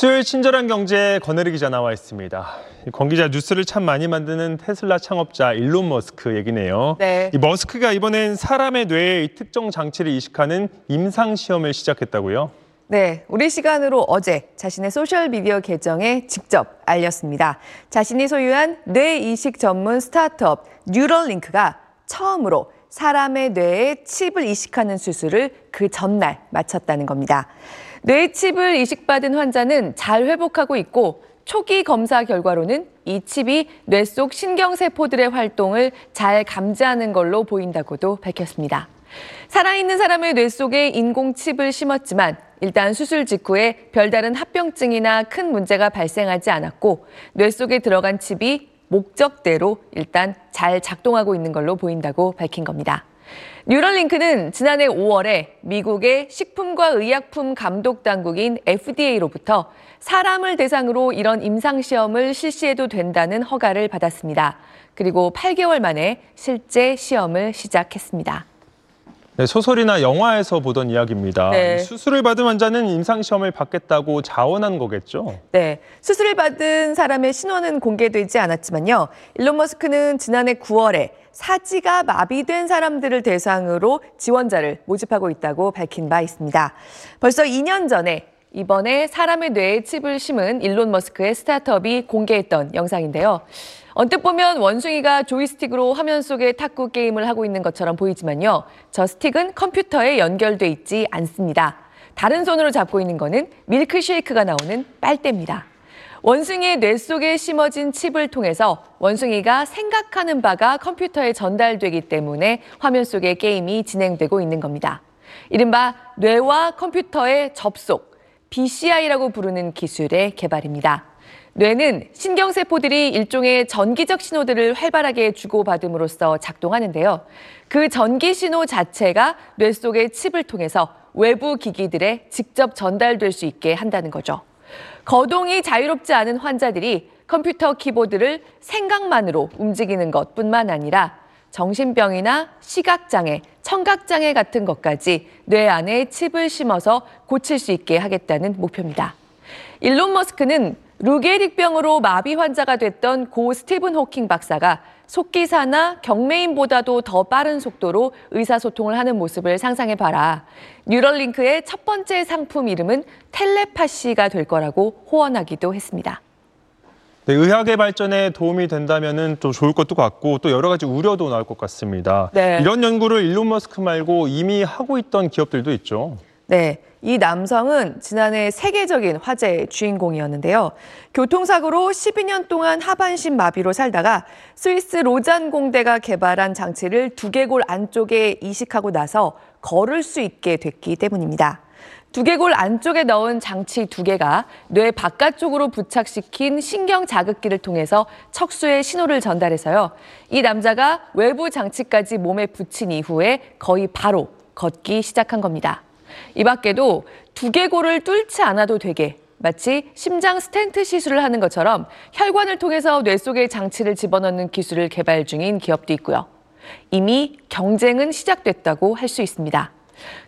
수요일 친절한 경제에 권혜리 기자 나와 있습니다. 권 기자, 뉴스를 참 많이 만드는 테슬라 창업자 일론 머스크 얘기네요. 네. 이 머스크가 이번엔 사람의 뇌에 이 특정 장치를 이식하는 임상시험을 시작했다고요? 네, 우리 시간으로 어제 자신의 소셜미디어 계정에 직접 알렸습니다. 자신이 소유한 뇌이식 전문 스타트업 뉴럴링크가 처음으로 사람의 뇌에 칩을 이식하는 수술을 그 전날 마쳤다는 겁니다. 뇌 칩을 이식받은 환자는 잘 회복하고 있고 초기 검사 결과로는 이 칩이 뇌 속 신경세포들의 활동을 잘 감지하는 걸로 보인다고도 밝혔습니다. 살아있는 사람의 뇌 속에 인공 칩을 심었지만 일단 수술 직후에 별다른 합병증이나 큰 문제가 발생하지 않았고 뇌 속에 들어간 칩이 목적대로 일단 잘 작동하고 있는 걸로 보인다고 밝힌 겁니다. 뉴럴링크는 지난해 5월에 미국의 식품과 의약품 감독 당국인 FDA로부터 사람을 대상으로 이런 임상시험을 실시해도 된다는 허가를 받았습니다. 그리고 8개월 만에 실제 시험을 시작했습니다. 네, 소설이나 영화에서 보던 이야기입니다. 네. 수술을 받은 환자는 임상시험을 받겠다고 자원한 거겠죠? 네, 수술을 받은 사람의 신원은 공개되지 않았지만요. 일론 머스크는 지난해 9월에 사지가 마비된 사람들을 대상으로 지원자를 모집하고 있다고 밝힌 바 있습니다. 벌써 2년 전에 이번에 사람의 뇌에 칩을 심은 일론 머스크의 스타트업이 공개했던 영상인데요. 언뜻 보면 원숭이가 조이스틱으로 화면 속에 탁구 게임을 하고 있는 것처럼 보이지만요. 저 스틱은 컴퓨터에 연결돼 있지 않습니다. 다른 손으로 잡고 있는 거는 밀크쉐이크가 나오는 빨대입니다. 원숭이의 뇌 속에 심어진 칩을 통해서 원숭이가 생각하는 바가 컴퓨터에 전달되기 때문에 화면 속의 게임이 진행되고 있는 겁니다. 이른바 뇌와 컴퓨터의 접속, BCI라고 부르는 기술의 개발입니다. 뇌는 신경세포들이 일종의 전기적 신호들을 활발하게 주고받음으로써 작동하는데요. 그 전기 신호 자체가 뇌 속의 칩을 통해서 외부 기기들에 직접 전달될 수 있게 한다는 거죠. 거동이 자유롭지 않은 환자들이 컴퓨터 키보드를 생각만으로 움직이는 것뿐만 아니라 정신병이나 시각장애, 청각장애 같은 것까지 뇌 안에 칩을 심어서 고칠 수 있게 하겠다는 목표입니다. 일론 머스크는 루게릭병으로 마비 환자가 됐던 고 스티븐 호킹 박사가 속기사나 경매인보다도 더 빠른 속도로 의사소통을 하는 모습을 상상해봐라. 뉴럴링크의 첫 번째 상품 이름은 텔레파시가 될 거라고 호언하기도 했습니다. 네, 의학의 발전에 도움이 된다면 좀 좋을 것도 같고 또 여러 가지 우려도 나올 것 같습니다. 네. 이런 연구를 일론 머스크 말고 이미 하고 있던 기업들도 있죠. 네, 이 남성은 지난해 세계적인 화제의 주인공이었는데요. 교통사고로 12년 동안 하반신 마비로 살다가 스위스 로잔 공대가 개발한 장치를 두개골 안쪽에 이식하고 나서 걸을 수 있게 됐기 때문입니다. 두개골 안쪽에 넣은 장치 2개가 뇌 바깥쪽으로 부착시킨 신경 자극기를 통해서 척수에 신호를 전달해서요. 이 남자가 외부 장치까지 몸에 붙인 이후에 거의 바로 걷기 시작한 겁니다. 이 밖에도 두개골을 뚫지 않아도 되게 마치 심장 스텐트 시술을 하는 것처럼 혈관을 통해서 뇌 속에 장치를 집어넣는 기술을 개발 중인 기업도 있고요. 이미 경쟁은 시작됐다고 할 수 있습니다.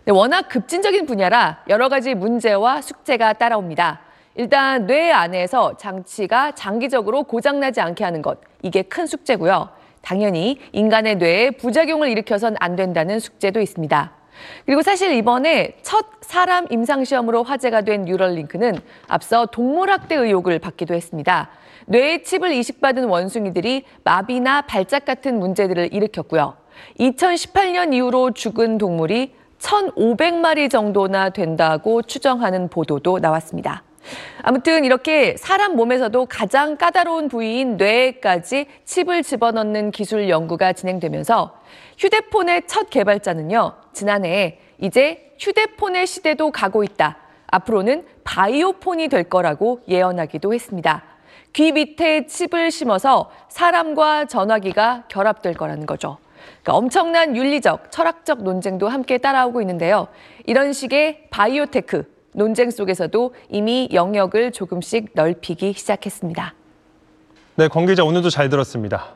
네, 워낙 급진적인 분야라 여러 가지 문제와 숙제가 따라옵니다. 일단 뇌 안에서 장치가 장기적으로 고장나지 않게 하는 것, 이게 큰 숙제고요. 당연히 인간의 뇌에 부작용을 일으켜선 안 된다는 숙제도 있습니다. 그리고 사실 이번에 첫 사람 임상시험으로 화제가 된 뉴럴링크는 앞서 동물학대 의혹을 받기도 했습니다. 뇌에 칩을 이식받은 원숭이들이 마비나 발작 같은 문제들을 일으켰고요. 2018년 이후로 죽은 동물이 1,500마리 정도나 된다고 추정하는 보도도 나왔습니다. 아무튼 이렇게 사람 몸에서도 가장 까다로운 부위인 뇌에까지 칩을 집어넣는 기술 연구가 진행되면서 휴대폰의 첫 개발자는요, 지난해에 이제 휴대폰의 시대도 가고 있다. 앞으로는 바이오폰이 될 거라고 예언하기도 했습니다. 귀 밑에 칩을 심어서 사람과 전화기가 결합될 거라는 거죠. 그러니까 엄청난 윤리적, 철학적 논쟁도 함께 따라오고 있는데요. 이런 식의 바이오테크, 논쟁 속에서도 이미 영역을 조금씩 넓히기 시작했습니다. 네, 권 기자 오늘도 잘 들었습니다.